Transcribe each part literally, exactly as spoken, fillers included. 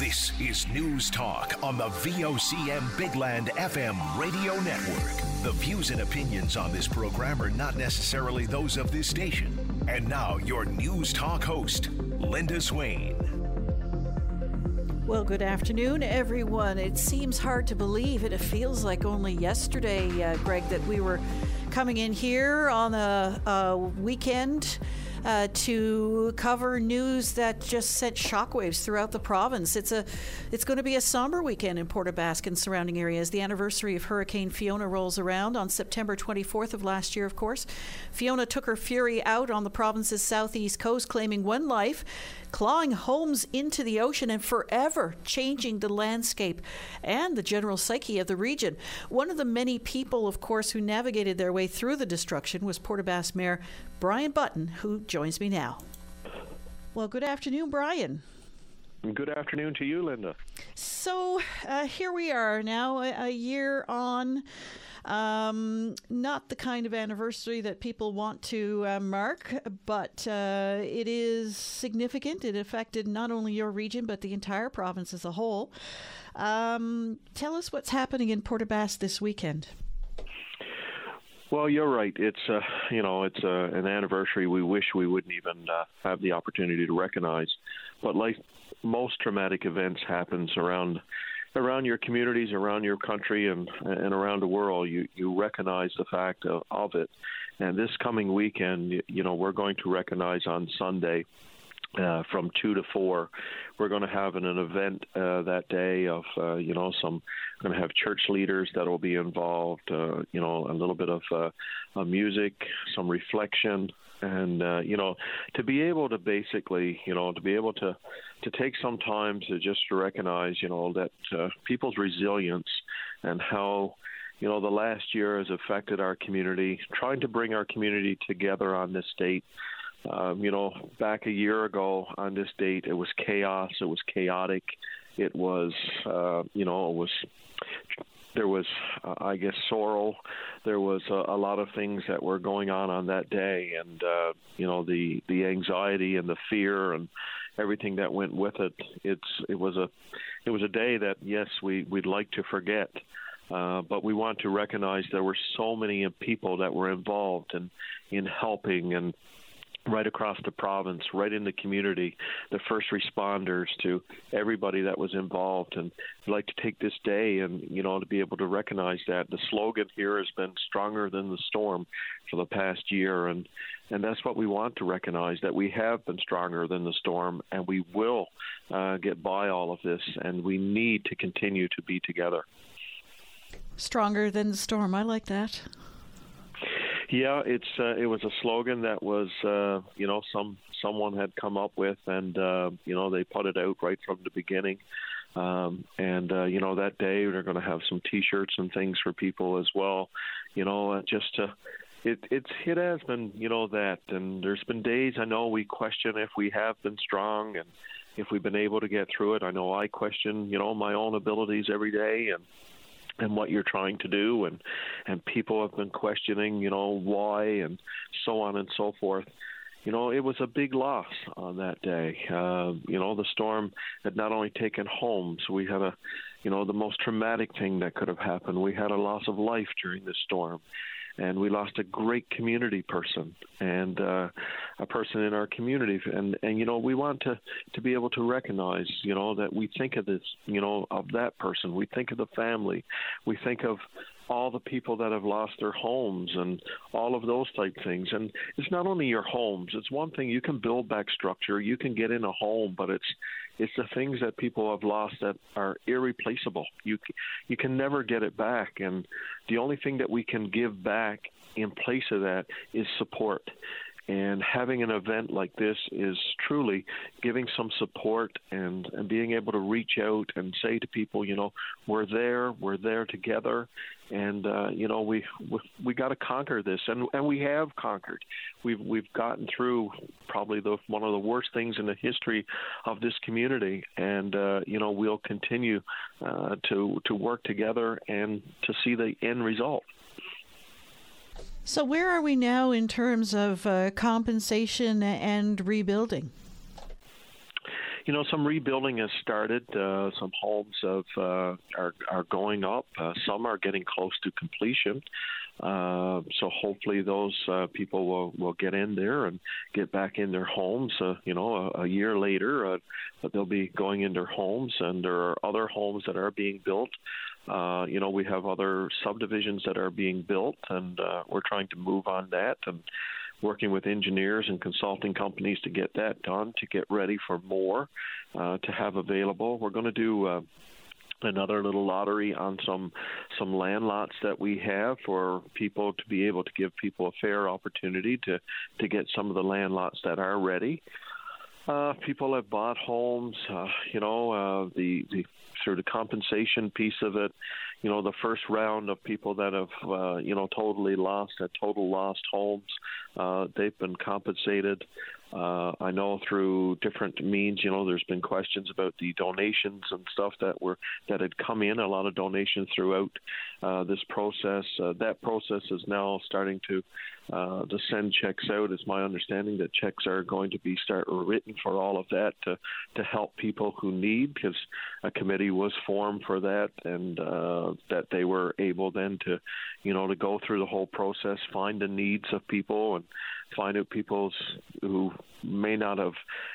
This is News Talk on the V O C M Bigland F M radio network. The views and opinions on this program are not necessarily those of this station. And now your News Talk host, Linda Swain. Well, good afternoon, everyone. It seems hard to believe, and it feels like only yesterday, uh, Greg, that we were coming in here on a, a weekend uh, to cover news that just sent shockwaves throughout the province. It's a, it's going to be a somber weekend in Port aux Basques and surrounding areas. The anniversary of Hurricane Fiona rolls around on September twenty-fourth of last year, of course. Fiona took her fury out on the province's southeast coast, claiming one life, clawing homes into the ocean, and forever changing the landscape and the general psyche of the region. One of the many people, of course, who navigated their way through the destruction was Port aux Basques Mayor Brian Button, who joins me now. Well, good afternoon, Brian. Good afternoon to you, Linda. So uh, here we are now, a, a year on. Um, not the kind of anniversary that people want to uh, mark, but uh, it is significant. It affected not only your region, but the entire province as a whole. Um, tell us what's happening in Port aux Basques this weekend. Well, you're right. It's uh, you know, it's uh, an anniversary we wish we wouldn't even uh, have the opportunity to recognize. But like most traumatic events happens around around your communities, around your country, and and around the world, you, you recognize the fact of, of it. And this coming weekend, you, you know, we're going to recognize on Sunday uh, from two to four. We're going to have an, an event uh, that day of, uh, you know, some going to have church leaders that will be involved, uh, you know, a little bit of uh, music, some reflection. And, uh, you know, to be able to basically, you know, to be able to, to take some time to just recognize, you know, that uh, people's resilience and how, you know, the last year has affected our community, trying to bring our community together on this date. Um, you know, back a year ago on this date, it was chaos. It was chaotic. It was, uh, you know, it was... There was, uh, I guess, sorrow. There was a, a lot of things that were going on on that day, and uh, you know, the, the anxiety and the fear and everything that went with it. It's it was a it was a day that yes, we we'd like to forget, uh, but we want to recognize there were so many people that were involved in in helping and. Right across the province, right in the community, the first responders to everybody that was involved. And I'd like to take this day and, you know, to be able to recognize that. The slogan here has been stronger than the storm for the past year. And, and that's what we want to recognize, that we have been stronger than the storm and we will uh, get by all of this. And we need to continue to be together. Stronger than the storm. I like that. Yeah, it's uh, it was a slogan that was, uh, you know, some someone had come up with, and, uh, you know, they put it out right from the beginning. Um, and, uh, you know, that day they're going to have some T-shirts and things for people as well, you know, just to... It, it's, it has been, you know, that. And there's been days I know we question if we have been strong and if we've been able to get through it. I know I question, you know, my own abilities every day and and what you're trying to do, and, and people have been questioning, you know, why and so on and so forth. You know, it was a big loss on that day. Uh, you know, the storm had not only taken homes, we had a, you know, the most traumatic thing that could have happened. We had a loss of life during this storm, and we lost a great community person and uh, a person in our community. And, and you know, we want to, to be able to recognize, you know, that we think of this, you know, of that person. We think of the family. We think of all the people that have lost their homes and all of those type things. And it's not only your homes. It's one thing. You can build back structure. You can get in a home, but it's it's the things that people have lost that are irreplaceable. You, you can never get it back. And the only thing that we can give back in place of that is support. And having an event like this is truly giving some support and, and being able to reach out and say to people, you know, we're there, we're there together, and uh, you know, we we, we got to conquer this, and, and we have conquered. We've we've gotten through probably the one of the worst things in the history of this community, and uh, you know, we'll continue uh, to to work together and to see the end result. So where are we now in terms of uh, compensation and rebuilding? you know, some rebuilding has started. Uh, some homes have, uh, are, are going up. Uh, some are getting close to completion. Uh, so hopefully those uh, people will, will get in there and get back in their homes. Uh, you know, a, a year later, uh, they'll be going in their homes, and there are other homes that are being built. Uh, you know, we have other subdivisions that are being built, and uh, we're trying to move on that and working with engineers and consulting companies to get that done, to get ready for more uh, to have available. We're going to do uh, another little lottery on some some land lots that we have for people to be able to give people a fair opportunity to, to get some of the land lots that are ready. Uh, people have bought homes, uh, you know, uh, the, the through the compensation piece of it. You know, the first round of people that have, uh, you know, totally lost, uh, total lost homes, uh, they've been compensated. Uh, I know through different means, you know, there's been questions about the donations and stuff that were that had come in, a lot of donations throughout uh, this process. Uh, that process is now starting to, uh, to send checks out. It's my understanding that checks are going to be start written for all of that to, to help people who need, because a committee was formed for that, and uh, that they were able then to, you know, to go through the whole process, find the needs of people and find out people who may not have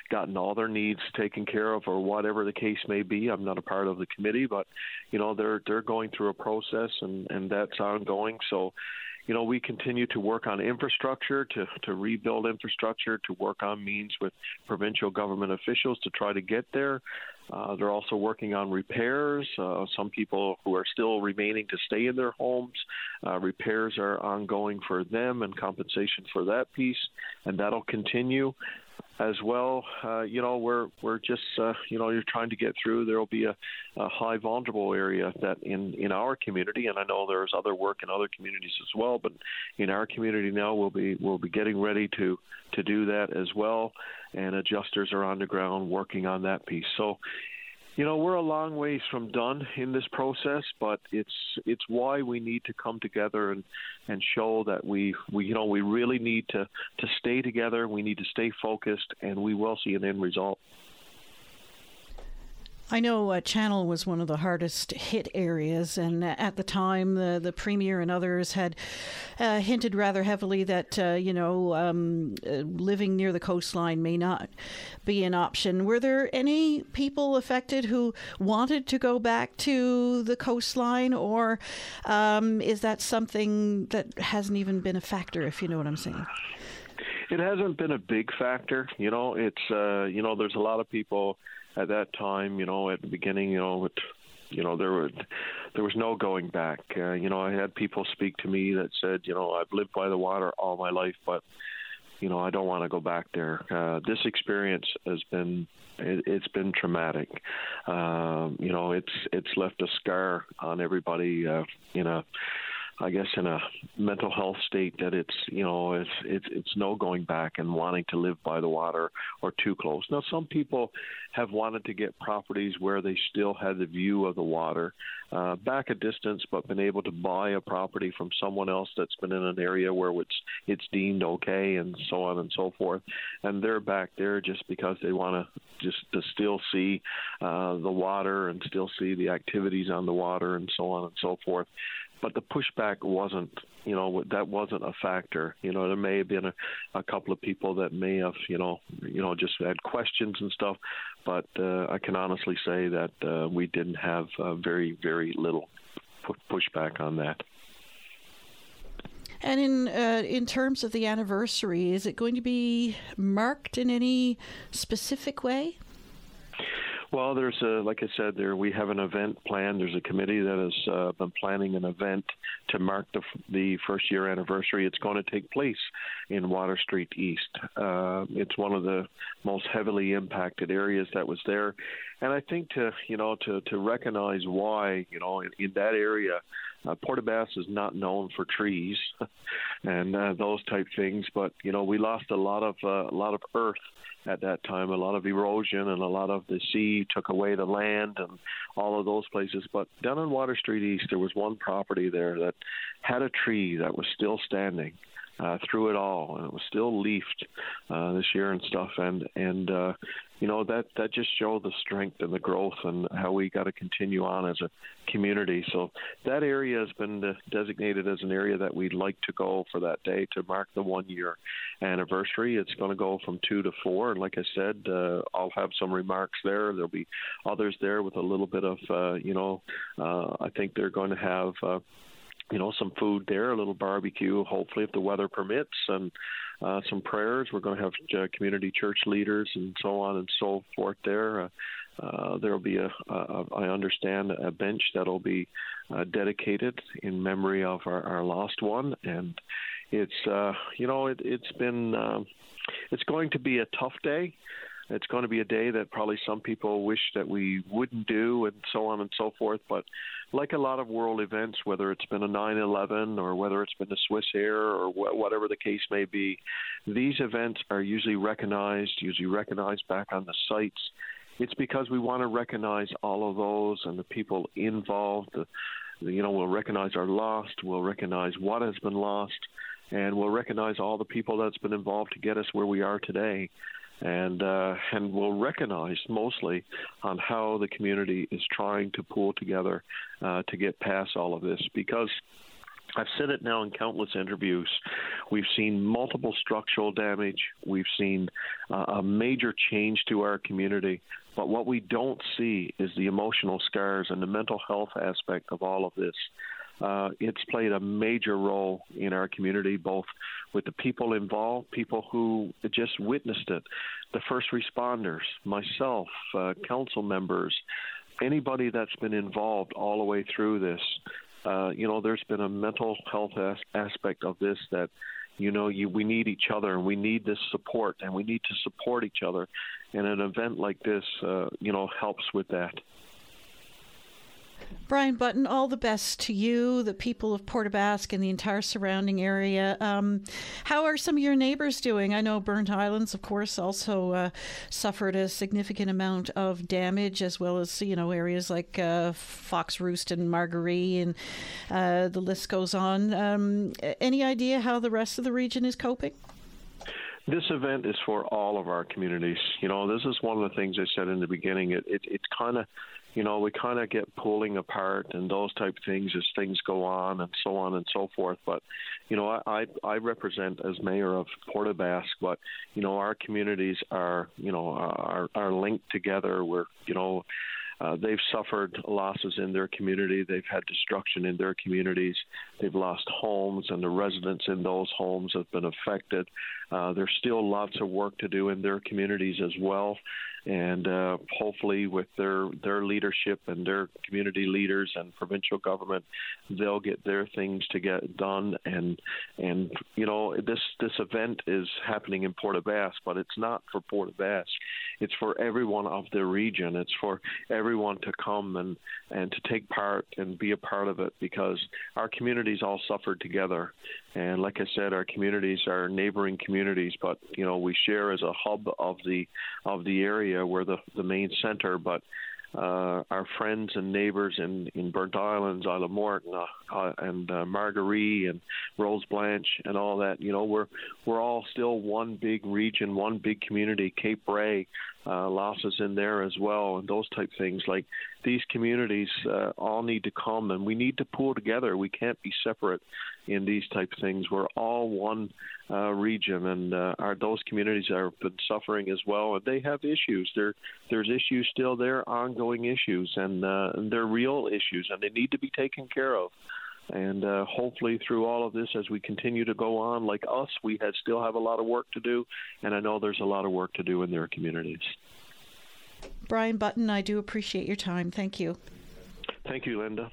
gotten all their needs taken care of or whatever the case may be. I'm not a part of the committee, but, you know, they're they're going through a process, and, and that's ongoing. So, you know, we continue to work on infrastructure, to, to rebuild infrastructure, to work on means with provincial government officials to try to get there. Uh, they're also working on repairs. Uh, some people who are still remaining to stay in their homes, uh, repairs are ongoing for them and compensation for that piece, and that'll continue as well. Uh, you know, we're we're just, uh, you know, you're trying to get through. There will be a, a high vulnerable area that in, in our community, and I know there's other work in other communities as well, but in our community now we'll be we'll be getting ready to, to do that as well, and adjusters are on the ground working on that piece. So, you know, we're a long ways from done in this process, but it's it's why we need to come together and, and show that we, we you know we really need to, to stay together. We need to stay focused, and we will see an end result. I know uh, Channel was one of the hardest hit areas, and at the time, the, the Premier and others had uh, hinted rather heavily that, uh, you know, um, uh, living near the coastline may not be an option. Were there any people affected who wanted to go back to the coastline, or um, is that something that hasn't even been a factor, if you know what I'm saying? It hasn't been a big factor. You know, it's, uh, you know, there's a lot of people at that time, you know, at the beginning, you know, it, you know, there were, there was no going back. Uh, you know, I had people speak to me that said, you know, I've lived by the water all my life, but, you know, I don't want to go back there. Uh, this experience has been, it, it's been traumatic. Um, you know, it's it's left a scar on everybody uh, in a, I guess, in a mental health state that it's, you know, it's, it's it's no going back and wanting to live by the water or too close. Now, some people have wanted to get properties where they still had the view of the water, uh, back a distance, but been able to buy a property from someone else that's been in an area where it's it's deemed okay, and so on and so forth. And they're back there just because they want to just to still see uh, the water and still see the activities on the water and so on and so forth. But the pushback wasn't, you know, that wasn't a factor. You know, there may have been a, a couple of people that may have, you know, you know, just had questions and stuff. But uh, I can honestly say that uh, we didn't have uh, very, very little pushback on that. And in uh, in terms of the anniversary, is it going to be marked in any specific way? Well, there's a, like I said, there we have an event planned. There's a committee that has uh, been planning an event to mark the, the first year anniversary. It's going to take place in Water Street East. Uh, it's one of the most heavily impacted areas that was there, and I think to you know to, to recognize why you know in, in that area. Uh, Port aux Basques is not known for trees and uh, those type things, but you know we lost a lot of uh, a lot of earth at that time, a lot of erosion, and a lot of the sea took away the land and all of those places. But down on Water Street East, there was one property there that had a tree that was still standing uh, through it all, and it was still leafed uh, this year and stuff. And and uh, you know, that, that just showed the strength and the growth and how we got to continue on as a community. So that area has been designated as an area that we'd like to go for that day to mark the one-year anniversary. It's going to go from two to four. And like I said, uh, I'll have some remarks there. There'll be others there with a little bit of, uh, you know, uh, I think they're going to have, uh, you know, some food there, a little barbecue, hopefully, if the weather permits, and uh, some prayers. We're going to have uh, community church leaders and so on and so forth there. Uh, uh, there will be, a, a, I understand, a bench that will be uh, dedicated in memory of our, our lost one. And it's, uh, you know, it, it's been, um, it's going to be a tough day. It's going to be a day that probably some people wish that we wouldn't do and so on and so forth. But like a lot of world events, whether it's been a nine eleven or whether it's been a Swiss Air or wh- whatever the case may be, these events are usually recognized, usually recognized back on the sites. It's because we want to recognize all of those and the people involved. You know, we'll recognize our lost. We'll recognize what has been lost. And we'll recognize all the people that's been involved to get us where we are today. And uh, and we'll recognize mostly on how the community is trying to pull together uh, to get past all of this, because I've said it now in countless interviews. We've seen multiple structural damage. We've seen uh, a major change to our community. But what we don't see is the emotional scars and the mental health aspect of all of this. Uh, it's played a major role in our community, both with the people involved, people who just witnessed it, the first responders, myself, uh, council members, anybody that's been involved all the way through this. Uh, you know, there's been a mental health as- aspect of this that, you know, you, we need each other and we need this support and we need to support each other. And an event like this, uh, you know, helps with that. Brian Button, all the best to you, the people of Port aux Basques, and the entire surrounding area. Um, how are some of your neighbors doing? I know Burnt Islands, of course, also uh, suffered a significant amount of damage, as well as, you know, areas like uh, Fox Roost and Marguerite, and uh, the list goes on. Um, any idea how the rest of the region is coping? This event is for all of our communities. You know, this is one of the things I said in the beginning. It, it, it's kind of, you know, we kind of get pulling apart and those type of things as things go on and so on and so forth. But, you know, I, I, I represent as mayor of Port aux Basques, but, you know, our communities are, you know, are, are linked together. We're, you know, Uh, they've suffered losses in their community. They've had destruction in their communities. They've lost homes, and the residents in those homes have been affected. Uh, there's still lots of work to do in their communities as well. And uh, hopefully with their, their leadership and their community leaders and provincial government, they'll get their things to get done. And, and you know, this, this event is happening in Port aux Basques, but it's not for Port aux Basques. It's for everyone of the region. It's for everyone to come and, and to take part and be a part of it, because our communities all suffered together. And like I said, our communities are neighboring communities, but, you know, we share as a hub of the of the area. We're the, the main center, but uh, our friends and neighbors in, in Burnt Islands, Isle of Morton, uh, uh, and uh, Marguerite and Rose Blanche and all that, you know, we're, we're all still one big region, one big community. Cape Ray, uh, losses in there as well, and those type things. Like, these communities uh, all need to come, and we need to pull together. We can't be separate in these type of things. We're all one uh, region, and uh, our, those communities have been suffering as well, and they have issues. There, there's issues still there, ongoing issues, and, uh, and they're real issues, and they need to be taken care of. And uh, hopefully through all of this, as we continue to go on, like us, we had, still have a lot of work to do, and I know there's a lot of work to do in their communities. Brian Button, I do appreciate your time. Thank you. Thank you, Linda.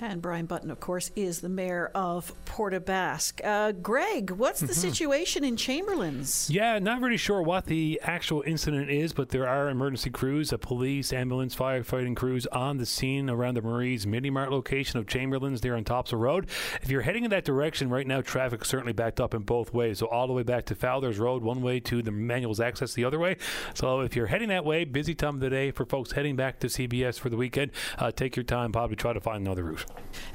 And Brian Button, of course, is the mayor of Port aux Basques. Uh, Greg, what's the mm-hmm. situation in Chamberlains? Yeah, not really sure what the actual incident is, but there are emergency crews, a police, ambulance, firefighting crews on the scene around the Marie's Mini Mart location of Chamberlains there on Topsail Road. If you're heading in that direction right now, traffic certainly backed up in both ways. So all the way back to Fowler's Road, one way to the Manual's Access the other way. So if you're heading that way, busy time of the day for folks heading back to C B S for the weekend, uh, take your time, probably try to find another route.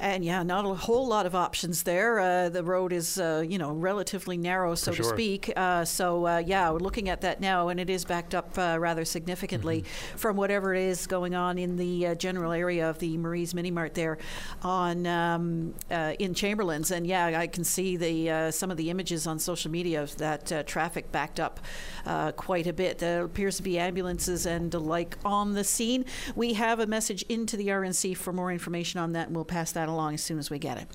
And yeah, not a whole lot of options there. Uh, the road is, uh, you know, relatively narrow, so sure. to speak. Uh, so uh, yeah, we're looking at that now, and it is backed up uh, rather significantly mm-hmm. from whatever is going on in the uh, general area of the Marie's Mini Mart there, on um, uh, in Chamberlains. And yeah, I can see the uh, some of the images on social media of that uh, traffic backed up uh, quite a bit. There appears to be ambulances and the like on the scene. We have a message into the R N C for more information on that, and we'll pass that along as soon as we get it.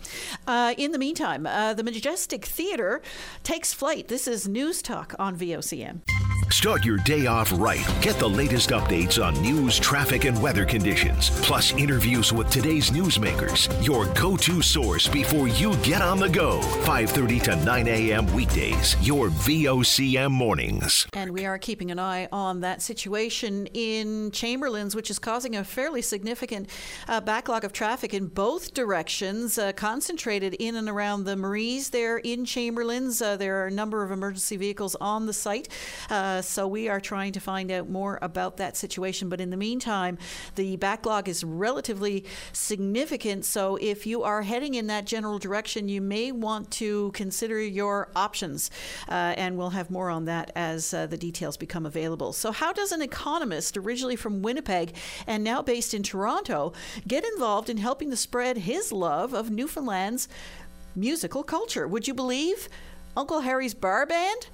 Uh, in the meantime, uh, the Majestic Theater takes flight. This is News Talk on V O C M. Start your day off right. Get the latest updates on news, traffic, and weather conditions, plus interviews with today's newsmakers. Your go-to source before you get on the go. five thirty to nine a.m. weekdays, your V O C M mornings. And we are keeping an eye on that situation in Chamberlains, which is causing a fairly significant uh, backlog of traffic in both directions, uh, concentrated in and around the Marie's there in Chamberlains. Uh, there are a number of emergency vehicles on the site. Uh, so we are trying to find out more about that situation. But in the meantime, the backlog is relatively significant. So if you are heading in that general direction, you may want to consider your options. Uh, and we'll have more on that as uh, the details become available. So how does an economist originally from Winnipeg and now based in Toronto get involved in helping to spread his love of Newfoundland's musical culture? Would you believe Uncle Harry's Bar Band?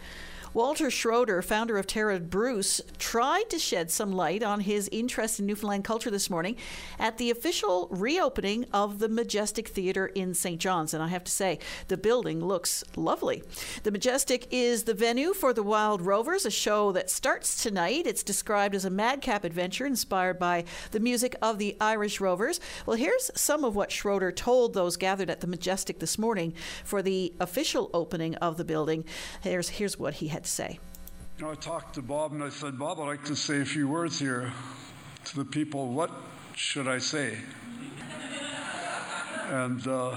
Walter Schroeder, founder of Terra Bruce, tried to shed some light on his interest in Newfoundland culture this morning at the official reopening of the Majestic Theater in Saint John's. And I have to say, the building looks lovely. The Majestic is the venue for the Wild Rovers, a show that starts tonight. It's described as a madcap adventure inspired by the music of the Irish Rovers. Well, here's some of what Schroeder told those gathered at the Majestic this morning for the official opening of the building. Here's, here's what he had to say. You know, I talked to Bob and I said, Bob, I'd like to say a few words here to the people. What should I say? and uh,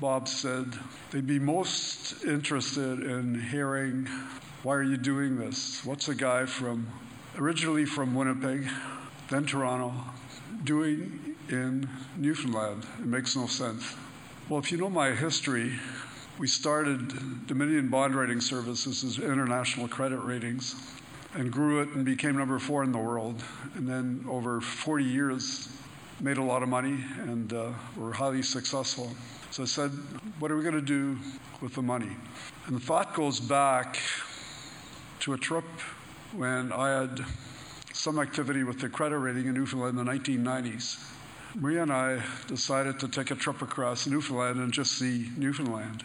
Bob said, they'd be most interested in hearing, why are you doing this? What's a guy from, originally from Winnipeg, then Toronto, doing in Newfoundland? It makes no sense. Well, if you know my history, we started Dominion Bond Rating Services as international credit ratings and grew it and became number four in the world. And then over forty years, made a lot of money and uh, were highly successful. So I said, what are we going to do with the money? And the thought goes back to a trip when I had some activity with the credit rating in Newfoundland in the nineteen nineties. Maria and I decided to take a trip across Newfoundland and just see Newfoundland.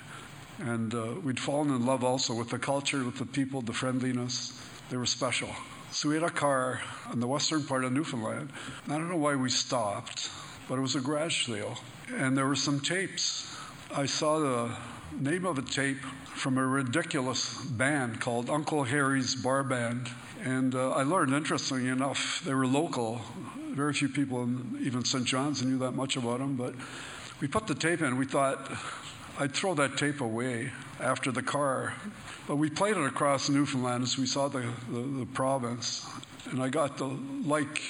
And uh, we'd fallen in love also with the culture, with the people, the friendliness. They were special. So we had a car in the western part of Newfoundland. And I don't know why we stopped, but it was a garage sale. And there were some tapes. I saw the name of a tape from a ridiculous band called Uncle Harry's Bar Band. And uh, I learned, interestingly enough, they were local. Very few people, in, even Saint John's, knew that much about them. But we put the tape in. We thought, I'd throw that tape away after the car. But we played it across Newfoundland as we saw the, the, the province. And I got to like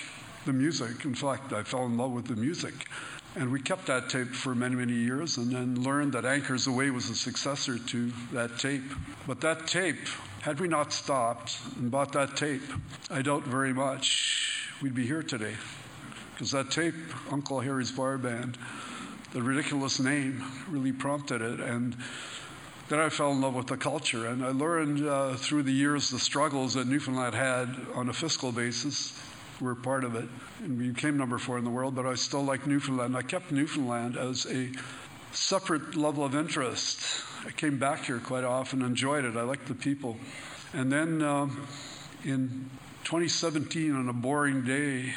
the music. In fact, I fell in love with the music. And we kept that tape for many, many years and then learned that Anchors Away was a successor to that tape. But that tape, had we not stopped and bought that tape, I doubt very much we'd be here today. Because that tape, Uncle Harry's Bar Band, the ridiculous name really prompted it. And then I fell in love with the culture. And I learned uh, through the years the struggles that Newfoundland had on a fiscal basis. We're part of it, and we became number four in the world, but I still like Newfoundland. I kept Newfoundland as a separate level of interest. I came back here quite often, enjoyed it. I liked the people. And then um, in twenty seventeen, on a boring day,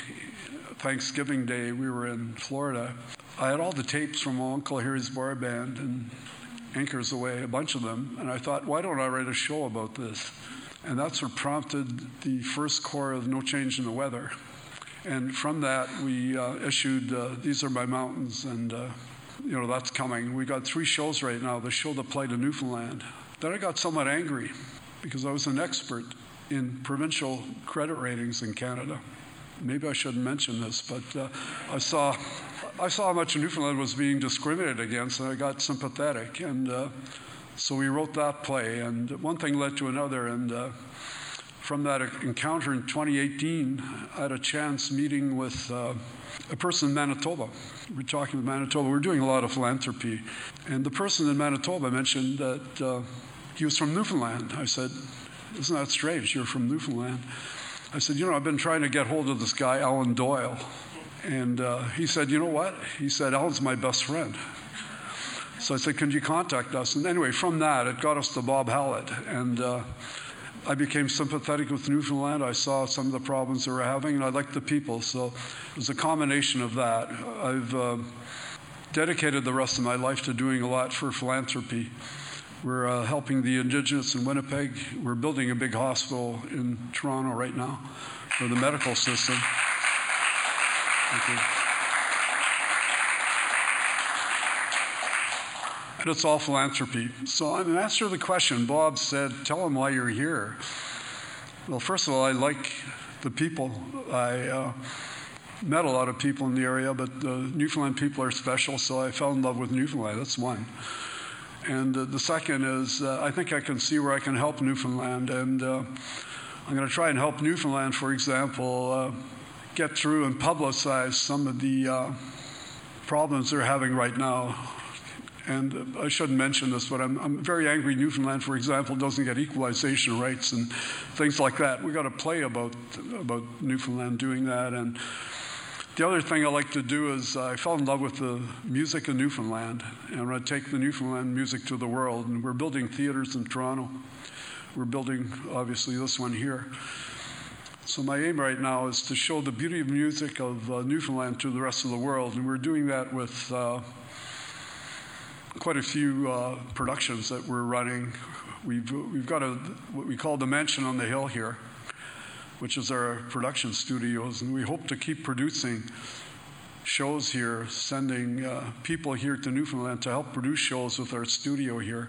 Thanksgiving Day, we were in Florida. I had all the tapes from Uncle Harry's Bar Band and Anchors Away, a bunch of them, and I thought, why don't I write a show about this? And that's what prompted the first core of No Change in the Weather. And from that, we uh, issued uh, These Are My Mountains, and uh, you know, that's coming. We got three shows right now, the show that played in Newfoundland. Then I got somewhat angry because I was an expert in provincial credit ratings in Canada. Maybe I shouldn't mention this, but uh, I saw I saw how much Newfoundland was being discriminated against, and I got sympathetic. And uh, so we wrote that play, and one thing led to another. And uh, from that encounter in twenty eighteen, I had a chance meeting with uh, a person in Manitoba. We were talking with Manitoba. We were doing a lot of philanthropy. And the person in Manitoba mentioned that uh, he was from Newfoundland. I said, "Isn't that strange? You're from Newfoundland." I said, "You know, I've been trying to get hold of this guy, Alan Doyle." And uh, he said, "You know what?" He said, "Alan's my best friend." So I said, "Can you contact us?" And anyway, from that, it got us to Bob Hallett. And uh, I became sympathetic with Newfoundland. I saw some of the problems they were having, and I liked the people. So it was a combination of that. I've uh, dedicated the rest of my life to doing a lot for philanthropy. We're uh, helping the Indigenous in Winnipeg. We're building a big hospital in Toronto right now for the medical system. Thank you. And it's all philanthropy. So in answer to the question, Bob said, "Tell him why you're here." Well, first of all, I like the people. I uh, met a lot of people in the area, but uh, Newfoundland people are special, so I fell in love with Newfoundland. That's one. And uh, the second is, uh, I think I can see where I can help Newfoundland. And uh, I'm going to try and help Newfoundland, for example, uh, get through and publicize some of the uh, problems they're having right now. And uh, I shouldn't mention this, but I'm, I'm very angry Newfoundland, for example, doesn't get equalization rights and things like that. We've got to play about, about Newfoundland doing that. And the other thing I like to do is uh, I fell in love with the music of Newfoundland, and I'm going to take the Newfoundland music to the world. And we're building theaters in Toronto. We're building, obviously, this one here. So my aim right now is to show the beauty of music of uh, Newfoundland to the rest of the world, and we're doing that with uh, quite a few uh, productions that we're running. We've we've got a what we call the Mansion on the Hill here, which is our production studios, and we hope to keep producing shows here, sending uh, people here to Newfoundland to help produce shows with our studio here.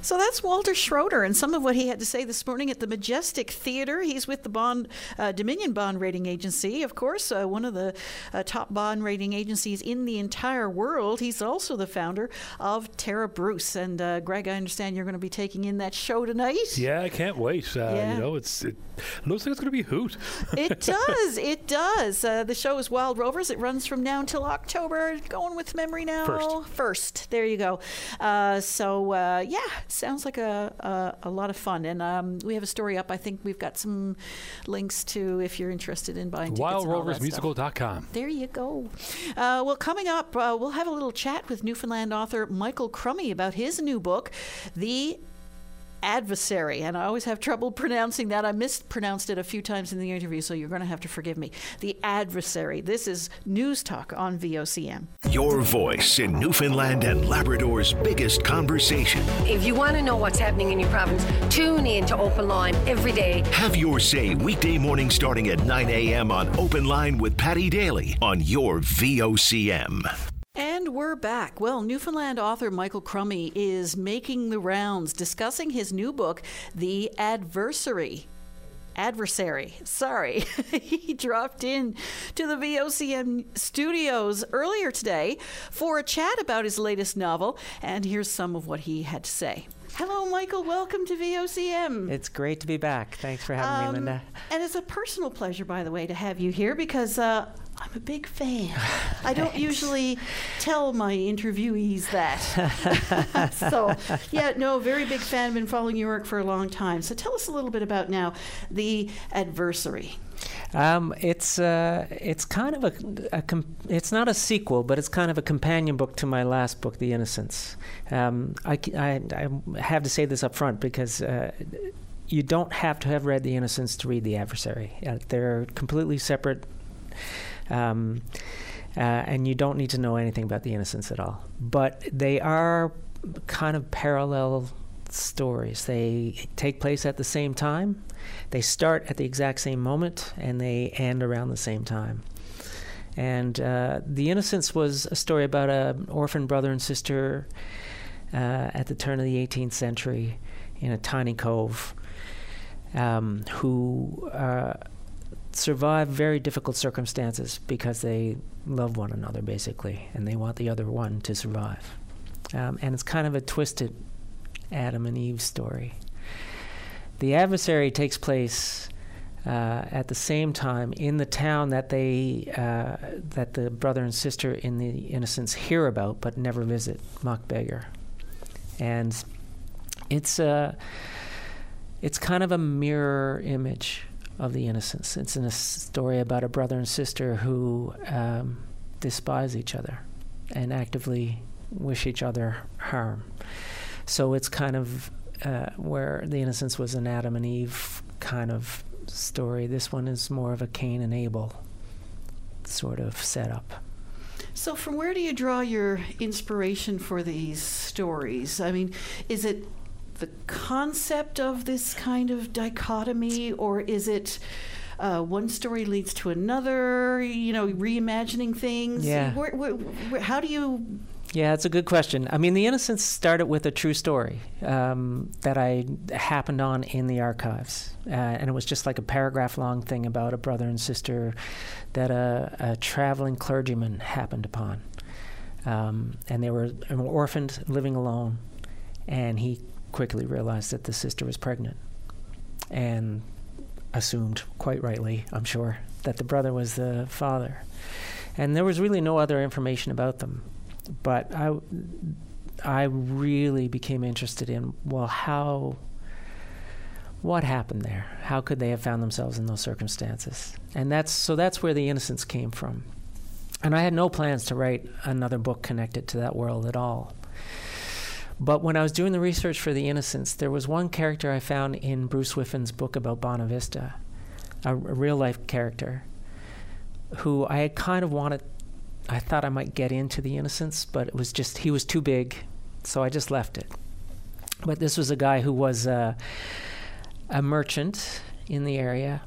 So that's Walter Schroeder and some of what he had to say this morning at the Majestic Theater. He's with the Bond uh, Dominion Bond Rating Agency, of course, uh, one of the uh, top bond rating agencies in the entire world. He's also the founder of Terra Bruce. And uh, Greg, I understand you're going to be taking in that show tonight. Yeah, I can't wait. Uh, yeah. You know, it's it looks like it's going to be a hoot. It does. It does. Uh, the show is Wild Rovers. It runs from now until October. Going with memory now. First. First. There you go. Uh, so, uh, yeah. Sounds like a, a, a lot of fun. And um, we have a story up. I think we've got some links to if you're interested in buying Wild tickets. wild rovers musical dot com. There you go. Uh, well, coming up, uh, we'll have a little chat with Newfoundland author Michael Crummey about his new book, The Adversary. And I always have trouble pronouncing that. I mispronounced it a few times in the interview, so you're going to have to forgive me. The Adversary. This is News Talk on V O C M. Your voice in Newfoundland and Labrador's biggest conversation. If you want to know what's happening in your province, tune in to Open Line every day. Have your say weekday morning starting at nine a.m. on Open Line with Patty Daly on your V O C M. And we're back. Well, Newfoundland author Michael Crummey is making the rounds, discussing his new book, The Adversary. Adversary. Sorry. He dropped in to the V O C M studios earlier today for a chat about his latest novel, and here's some of what he had to say. Hello, Michael. Welcome to V O C M. It's great to be back. Thanks for having um, me, Linda. And it's a personal pleasure, by the way, to have you here because uh, I'm a big fan. I don't usually tell my interviewees that. So, yeah, no, very big fan. I've been following your work for a long time. So tell us a little bit about now The Adversary. Um, it's uh, it's kind of a, a com- it's not a sequel, but it's kind of a companion book to my last book, The Innocents. Um, I, I, I have to say this up front because uh, you don't have to have read The Innocents to read The Adversary. Uh, they're completely separate, um, uh, and you don't need to know anything about The Innocents at all. But they are kind of parallel stories. They take place at the same time. They start at the exact same moment, and they end around the same time. And uh, The Innocents was a story about an orphan brother and sister uh, at the turn of the eighteenth century in a tiny cove um, who uh, survive very difficult circumstances because they love one another, basically, and they want the other one to survive. Um, and it's kind of a twisted Adam and Eve story. The Adversary takes place uh, at the same time in the town that they uh, that the brother and sister in The Innocents hear about but never visit, Mockbeggar. And it's a it's kind of a mirror image of The Innocents. It's in a story about a brother and sister who um, despise each other and actively wish each other harm. So it's kind of uh, where The Innocents was an Adam and Eve kind of story. This one is more of a Cain and Abel sort of setup. So from where do you draw your inspiration for these stories? I mean, is it the concept of this kind of dichotomy, or is it uh, one story leads to another, you know, reimagining things? Yeah. Where, where, where, how do you... Yeah, that's a good question. I mean, The Innocents started with a true story um, that I happened on in the archives. Uh, and it was just like a paragraph-long thing about a brother and sister that a, a traveling clergyman happened upon. Um, and they were orphaned, living alone, and he quickly realized that the sister was pregnant and assumed, quite rightly, I'm sure, that the brother was the father. And there was really no other information about them. But I, I really became interested in, well, how, what happened there? How could they have found themselves in those circumstances? And that's, so that's where The Innocents came from. And I had no plans to write another book connected to that world at all. But when I was doing the research for The Innocents, there was one character I found in Bruce Whiffin's book about Bonavista, a, a real-life character, who I had kind of wanted I thought I might get into The Innocents, but it was just, he was too big, so I just left it. But this was a guy who was uh, a merchant in the area,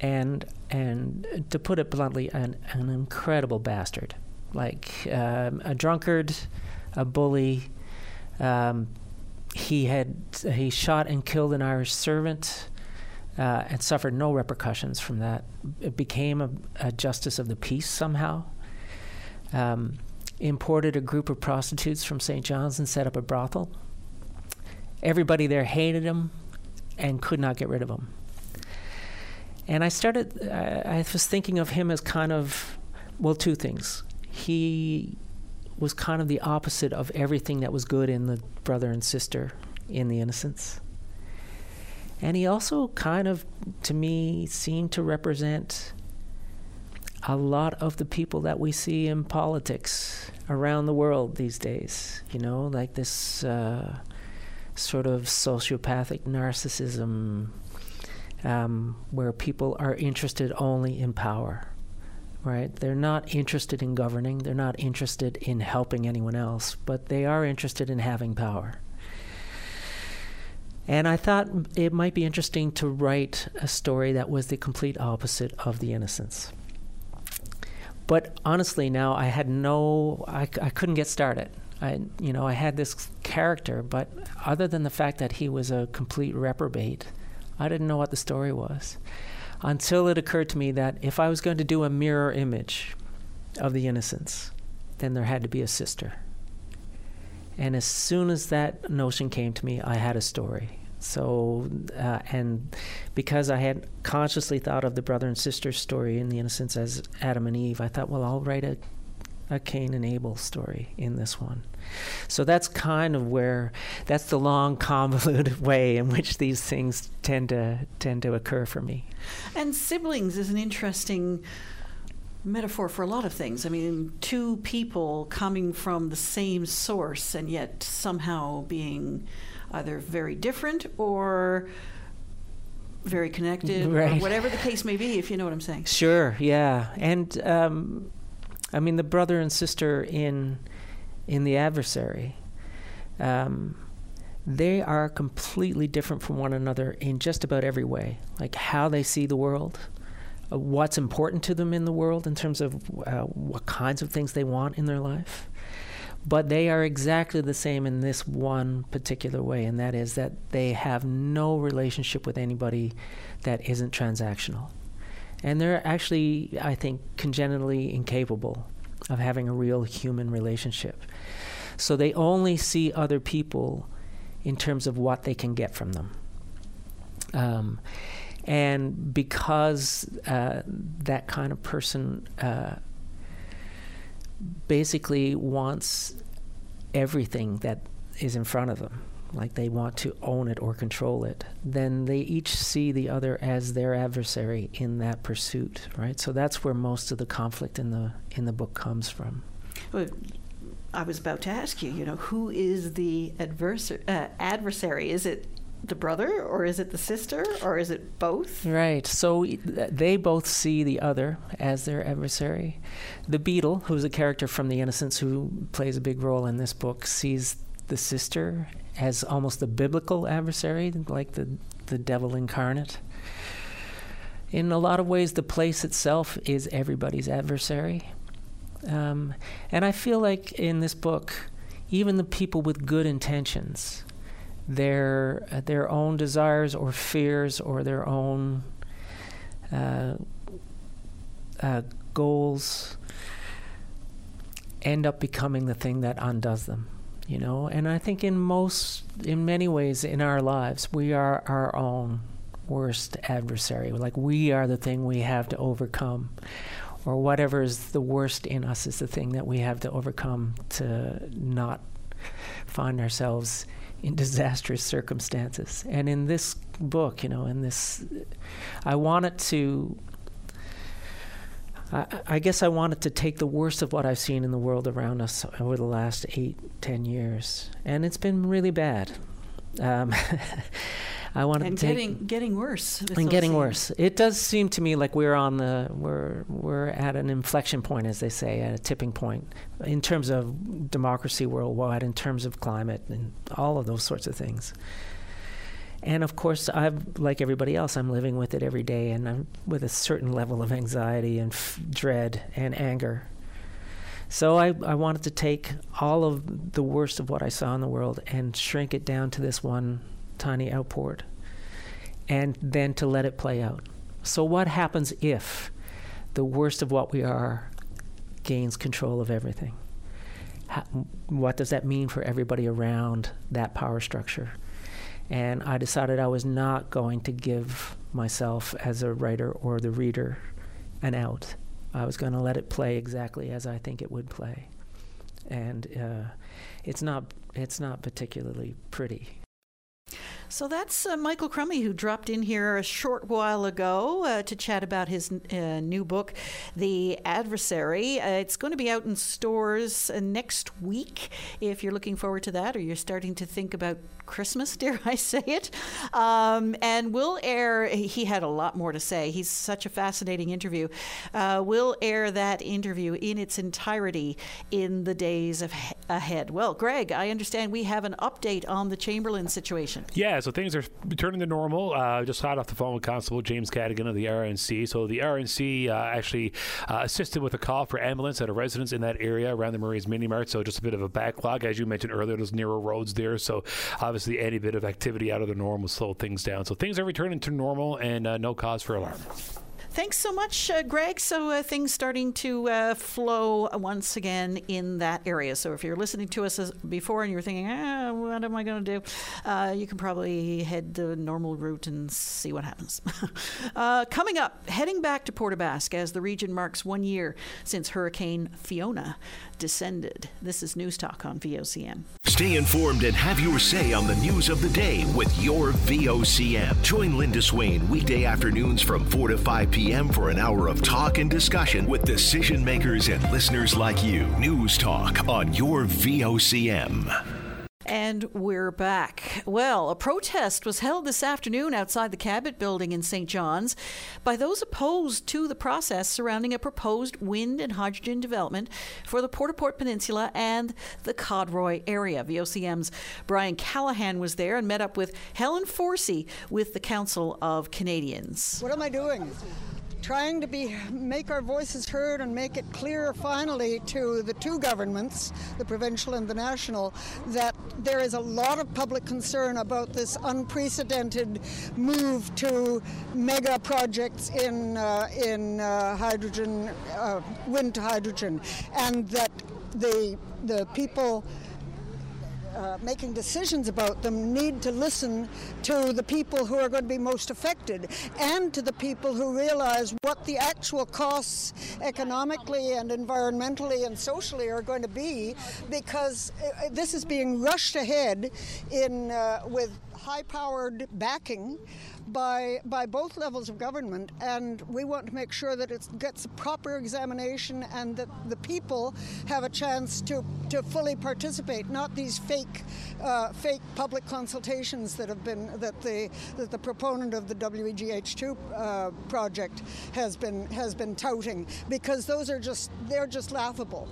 and and to put it bluntly, an, an incredible bastard. Like um, a drunkard, a bully. Um, he had, he shot and killed an Irish servant uh, and suffered no repercussions from that. It became a, a justice of the peace somehow. Um, imported a group of prostitutes from Saint John's and set up a brothel. Everybody there hated him and could not get rid of him. And I started, I, I was thinking of him as kind of, well, two things. He was kind of the opposite of everything that was good in the brother and sister in The Innocents. And he also kind of, to me, seemed to represent a lot of the people that we see in politics around the world these days, you know, like this uh, sort of sociopathic narcissism um, where people are interested only in power, right? They're not interested in governing. They're not interested in helping anyone else, but they are interested in having power. And I thought it might be interesting to write a story that was the complete opposite of The Innocents. But honestly, now I had no, I, I couldn't get started. I, you know, I had this character, but other than the fact that he was a complete reprobate, I didn't know what the story was until it occurred to me that if I was going to do a mirror image of The Innocents, then there had to be a sister. And as soon as that notion came to me, I had a story. So, uh, and because I had consciously thought of the brother and sister story in The Innocents as Adam and Eve, I thought, well, I'll write a, a Cain and Abel story in this one. So that's kind of where, that's the long, convoluted way in which these things tend to tend to occur for me. And siblings is an interesting metaphor for a lot of things. I mean, two people coming from the same source and yet somehow being either very different or very connected, right, or whatever the case may be, if you know what I'm saying. Sure, yeah. And, um, I mean, the brother and sister in in The Adversary, um, they are completely different from one another in just about every way, like how they see the world, uh, what's important to them in the world in terms of uh, what kinds of things they want in their life. But they are exactly the same in this one particular way, and that is that they have no relationship with anybody that isn't transactional. And they're actually, I think, congenitally incapable of having a real human relationship. So they only see other people in terms of what they can get from them. Um, and because uh, that kind of person uh, basically wants everything that is in front of them, like they want to own it or control it, then they each see the other as their adversary in that pursuit, right? So that's where most of the conflict in the in the book comes from. Well, I was about to ask you, you know, who is the adversar- uh, adversary? Is it the brother, or is it the sister, or is it both? Right. So they both see the other as their adversary. The beetle, who's a character from The Innocents who plays a big role in this book, sees the sister as almost the biblical adversary, like the, the devil incarnate. In a lot of ways, the place itself is everybody's adversary. Um, and I feel like in this book, even the people with good intentions, their uh, their own desires or fears or their own uh, uh, goals end up becoming the thing that undoes them, you know. And I think in most, in many ways in our lives, we are our own worst adversary. Like we are the thing we have to overcome, or whatever is the worst in us is the thing that we have to overcome to not find ourselves in disastrous circumstances. And in this book, you know, in this, I wanted to, I, I guess I wanted to take the worst of what I've seen in the world around us over the last eight, ten years. And it's been really bad. Um, I wanted and to take getting, getting worse. And getting worse. It does seem to me like we're on the, we're, we're at an inflection point, as they say, at a tipping point, in terms of democracy worldwide, in terms of climate, and all of those sorts of things. And of course, I've, like everybody else, I'm living with it every day, and I'm with a certain level of anxiety and f- dread and anger. So I, I wanted to take all of the worst of what I saw in the world and shrink it down to this one tiny outport, and then to let it play out. So what happens if the worst of what we are gains control of everything? How, what does that mean for everybody around that power structure? And I decided I was not going to give myself as a writer or the reader an out. I was going to let it play exactly as I think it would play, and uh, it's not it's not particularly pretty. So that's uh, Michael Crummey, who dropped in here a short while ago uh, to chat about his uh, new book, The Adversary. Uh, it's going to be out in stores uh, next week, if you're looking forward to that, or you're starting to think about Christmas, dare I say it. Um, and we'll air, he had a lot more to say. He's such a fascinating interview. Uh, we'll air that interview in its entirety in the days of he- ahead. Well, Greg, I understand we have an update on the Chamberlain situation. Yeah, so things are returning to normal. Uh, just hot off the phone with Constable James Cadigan of the R N C. So the R N C uh, actually uh, assisted with a call for ambulance at a residence in that area around the Marie's Mini Mart. So just a bit of a backlog, as you mentioned earlier, those narrow roads there. So obviously any bit of activity out of the norm will slow things down. So things are returning to normal, and uh, no cause for alarm. Thanks so much, uh, Greg. So uh, things starting to uh, flow once again in that area. So if you're listening to us as before and you're thinking, ah, what am I going to do? Uh, you can probably head the normal route and see what happens. uh, coming up, heading back to Port aux Basques as the region marks one year since Hurricane Fiona descended. This is News Talk on V O C M. Stay informed and have your say on the news of the day with your V O C M. Join Linda Swain weekday afternoons from four to five p.m. for an hour of talk and discussion with decision makers and listeners like you. News Talk on your V O C M. And we're back. Well, a protest was held this afternoon outside the Cabot Building in Saint John's by those opposed to the process surrounding a proposed wind and hydrogen development for the Port au Port Peninsula and the Codroy area. V O C M's Brian Callahan was there and met up with Helen Forsey with the Council of Canadians. What am I doing? trying to be make our voices heard and make it clear finally to the two governments, the provincial and the national, that there is a lot of public concern about this unprecedented move to mega projects in uh, in uh, hydrogen, uh, wind to hydrogen, and that the the people Uh, making decisions about them need to listen to the people who are going to be most affected and to the people who realize what the actual costs economically and environmentally and socially are going to be, because uh, this is being rushed ahead in uh, with high-powered backing by by both levels of government, and we want to make sure that it gets a proper examination and that the people have a chance to, to fully participate, not these fake uh, fake public consultations that have been that the that the proponent of the W E G H two uh, project has been has been touting, because those are just they're just laughable.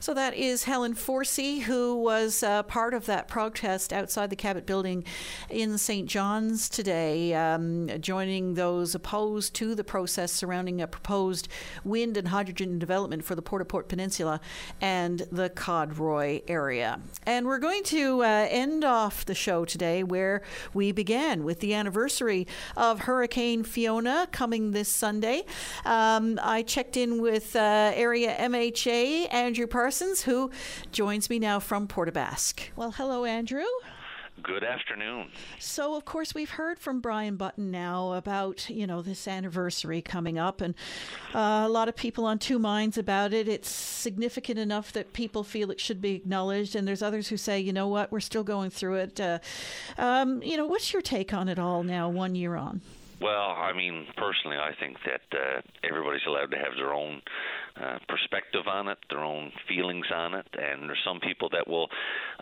So that is Helen Forsey, who was uh, part of that protest outside the Cabot Building in Saint John's today, um, joining those opposed to the process surrounding a proposed wind and hydrogen development for the Port aux Port Peninsula and the Codroy area. And we're going to uh, end off the show today where we began, with the anniversary of Hurricane Fiona coming this Sunday. Um, I checked in with uh, area M H A Andrew Parsons, who joins me now from Port aux Basques. Well, hello, Andrew. Good afternoon. So, of course, we've heard from Brian Button now about, you know, this anniversary coming up, and uh, a lot of people on two minds about it. It's significant enough that people feel it should be acknowledged, and there's others who say, you know what, we're still going through it. Uh, um, you know, what's your take on it all now, one year on? Well, I mean, personally, I think that uh, everybody's allowed to have their own uh, perspective on it, their own feelings on it, and there's some people that will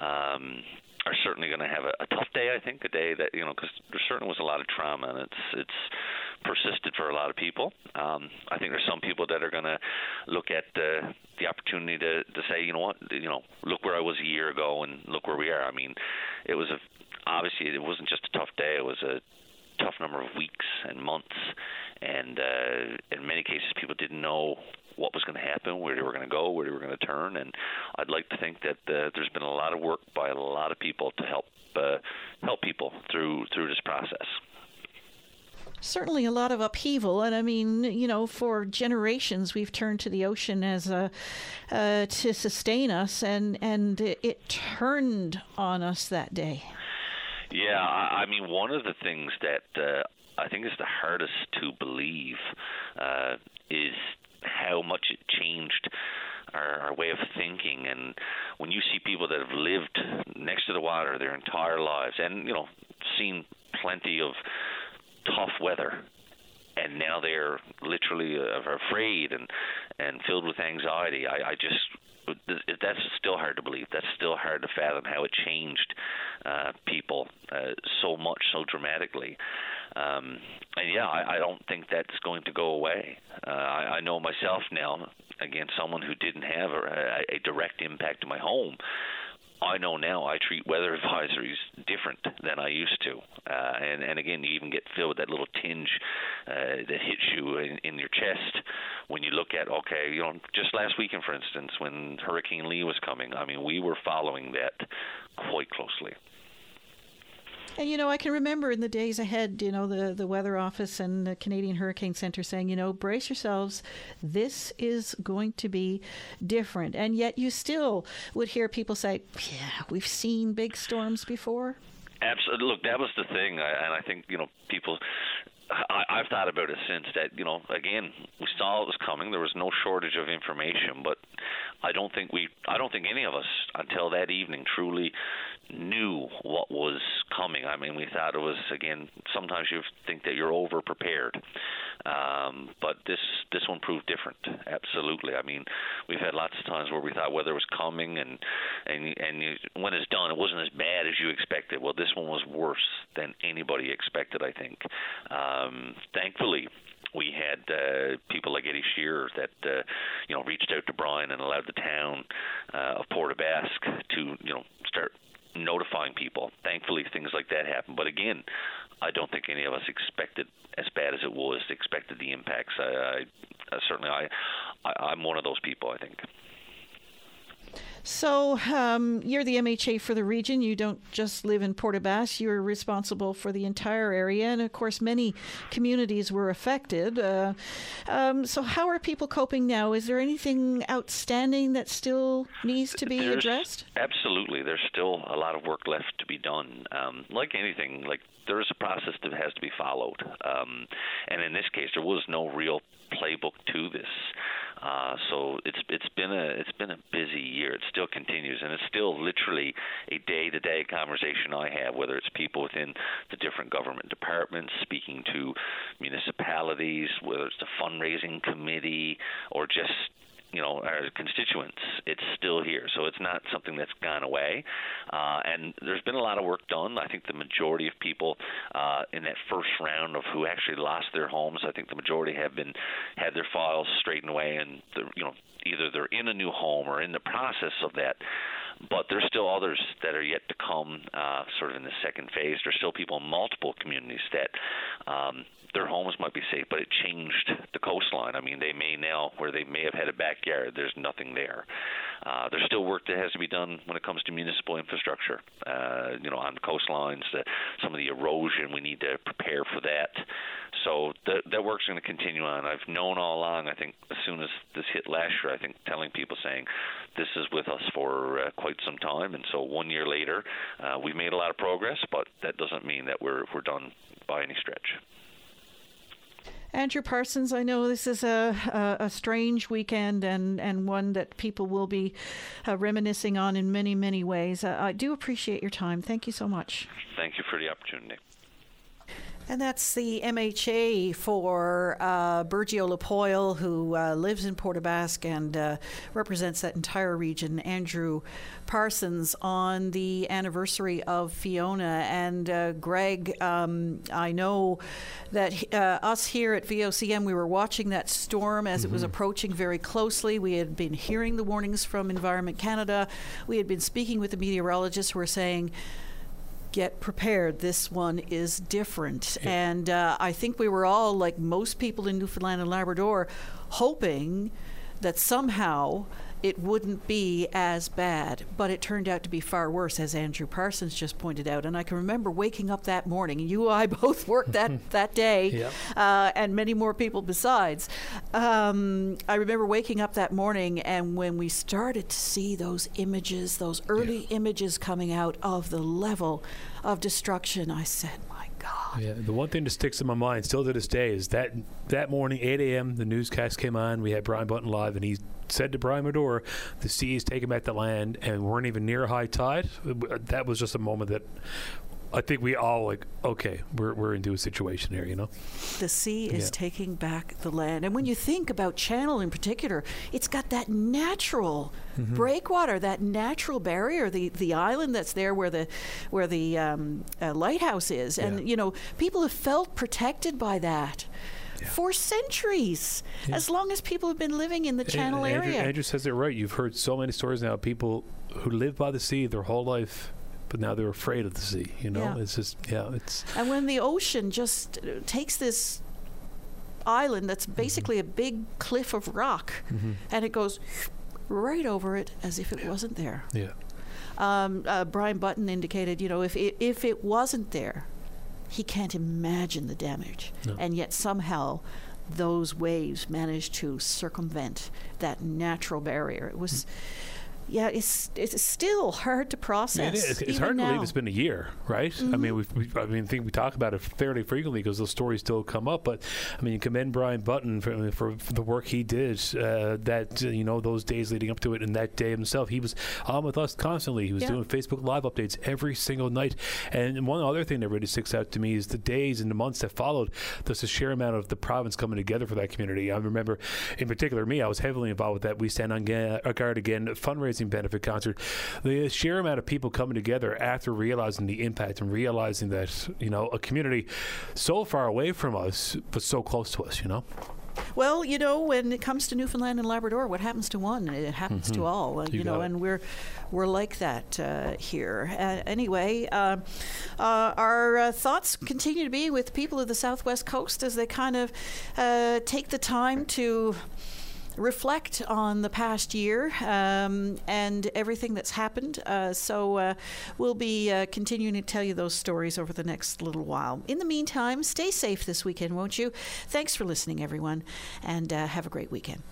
um, are certainly going to have a, a tough day, I think, a day that, you know, because there certainly was a lot of trauma, and it's it's persisted for a lot of people. Um, I think there's some people that are going to look at the, the opportunity to, to say, you know what, you know, look where I was a year ago and look where we are. I mean, it was a, obviously it wasn't just a tough day, it was a tough number of weeks and months, and uh, in many cases people didn't know what was going to happen, where they were going to go, where they were going to turn, and I'd like to think that uh, there's been a lot of work by a lot of people to help uh, help people through through this process. Certainly a lot of upheaval, and I mean, you know, for generations we've turned to the ocean as a uh, to sustain us, and and it turned on us that day. Yeah, I mean, one of the things that uh, I think is the hardest to believe uh, is how much it changed our, our way of thinking. And when you see people that have lived next to the water their entire lives and, you know, seen plenty of tough weather, and now they're literally uh, afraid and, and filled with anxiety, I, I just... that's still hard to believe. That's still hard to fathom, how it changed uh, people uh, so much, so dramatically. Um, and, yeah, I, I don't think that's going to go away. Uh, I, I know myself now, again, someone who didn't have a, a direct impact to my home, I know now I treat weather advisories different than I used to. Uh, and, and, again, you even get filled with that little tinge uh, that hits you in, in your chest when you look at, okay, you know, just last weekend, for instance, when Hurricane Lee was coming, I mean, we were following that quite closely. And, you know, I can remember in the days ahead, you know, the, the Weather Office and the Canadian Hurricane Centre saying, you know, brace yourselves, this is going to be different. And yet you still would hear people say, yeah, we've seen big storms before. Absolutely. Look, that was the thing. I, and I think, you know, people... I, I've thought about it since that, you know, again, we saw it was coming. There was no shortage of information, but I don't think we, I don't think any of us until that evening truly knew what was coming. I mean, we thought it was, again, sometimes you think that you're over prepared, um, but this this one proved different. Absolutely. I mean, we've had lots of times where we thought weather was coming, and and and you, when it's done, it wasn't as bad as you expected. Well, this one was worse than anybody expected, I think. Um, Um, thankfully, we had uh, people like Eddie Shearer that uh, you know reached out to Brian and allowed the town uh, of Port aux Basques to you know start notifying people. Thankfully, things like that happen. But again, I don't think any of us expected as bad as it was, expected the impacts. I, I, I certainly, I, I, I'm one of those people, I think. So um, you're the M H A for the region. You don't just live in Port aux Basques. You're responsible for the entire area. And, of course, many communities were affected. Uh, um, so how are people coping now? Is there anything outstanding that still needs to be There's, addressed? Absolutely. There's still a lot of work left to be done. Um, like anything, like there is a process that has to be followed. Um, and in this case, there was no real playbook to this. Uh, so it's it's been a it's been a busy year. It still continues, and it's still literally a day-to-day conversation I have, whether it's people within the different government departments speaking to municipalities, whether it's the fundraising committee or just, you know, our constituents. It's still here, so it's not something that's gone away. Uh, and there's been a lot of work done. I think the majority of people uh, in that first round of who actually lost their homes, I think the majority have been had their files straightened away, and you know, either they're in a new home or in the process of that. But there's still others that are yet to come, uh, sort of in the second phase. There's still people in multiple communities that um, their homes might be safe, but it changed the coastline. I mean, they may now, where they may have had a backyard, there's nothing there. Uh, there's still work that has to be done when it comes to municipal infrastructure, uh, you know, on the coastlines, the, some of the erosion, we need to prepare for that. So that, that work's going to continue on. I've known all along, I think, as soon as this hit last year, I think telling people saying this is with us for uh, quite some time. And so one year later, uh, we've made a lot of progress, but that doesn't mean that we're we're done by any stretch. Andrew Parsons, I know this is a, a, a strange weekend and, and one that people will be uh, reminiscing on in many, many ways. Uh, I do appreciate your time. Thank you so much. Thank you for the opportunity. And that's the M H A for uh, Burgio Lapoil, who uh, lives in Port aux Basques and uh, represents that entire region, Andrew Parsons, on the anniversary of Fiona. And uh, Greg, um, I know that uh, us here at V O C M, we were watching that storm as mm-hmm. it was approaching very closely. We had been hearing the warnings from Environment Canada. We had been speaking with the meteorologists who were saying, get prepared. This one is different. Yeah. And uh, I think we were all, like most people in Newfoundland and Labrador, hoping that somehow it wouldn't be as bad. But it turned out to be far worse, as Andrew Parsons just pointed out. And I can remember waking up that morning, and you and I both worked that, that day, yep. uh, and many more people besides. Um, I remember waking up that morning, and when we started to see those images, those early yeah. images coming out of the level of destruction, I said, my God. Yeah, the one thing that sticks in my mind still to this day is that that morning, eight a.m., the newscast came on. We had Brian Button live, and he said to Brian Medore, the sea is taking back the land, and we weren't even near high tide. That was just a moment that I think we all like, okay, we're we're into a situation here, you know? The sea is yeah. taking back the land. And when you think about Channel in particular, it's got that natural mm-hmm. breakwater, that natural barrier, the, the island that's there where the where the um, uh, lighthouse is. And, yeah. you know, people have felt protected by that. Yeah. For centuries, yeah. as long as people have been living in the Channel and, and Andrew, area. Andrew says it right. You've heard so many stories now of people who live by the sea their whole life, but now they're afraid of the sea. You know, yeah. it's just, yeah, it's. And when the ocean just takes this island that's basically mm-hmm. a big cliff of rock, mm-hmm. and it goes right over it as if it yeah. wasn't there. Yeah. Um, uh, Brian Button indicated, you know, if it, if it wasn't there, he can't imagine the damage. No. And yet somehow those waves managed to circumvent that natural barrier. It was, mm. yeah, it's it's still hard to process. It is. It's hard now. To believe it's been a year, right? Mm-hmm. I mean, we've, we've, I mean, I think we talk about it fairly frequently because those stories still come up. But, I mean, you commend Brian Button for, for, for the work he did uh, that, you know, those days leading up to it and that day himself. He was on with us constantly. He was yeah. doing Facebook Live updates every single night. And one other thing that really sticks out to me is the days and the months that followed. There's a sheer amount of the province coming together for that community. I remember, in particular, me, I was heavily involved with that We Stand on Ga- Guard Again fundraising benefit concert. The sheer amount of people coming together after realizing the impact and realizing that, you know, a community so far away from us but so close to us, you know. Well, you know, when it comes to Newfoundland and Labrador, what happens to one, it happens mm-hmm. to all. Uh, you, you know, and we're we're like that uh, here. Uh, anyway, uh, uh, our uh, thoughts continue to be with people of the Southwest Coast as they kind of uh, take the time to reflect on the past year um, and everything that's happened. Uh, so uh, we'll be uh, continuing to tell you those stories over the next little while. In the meantime, stay safe this weekend, won't you? Thanks for listening, everyone, and uh, have a great weekend.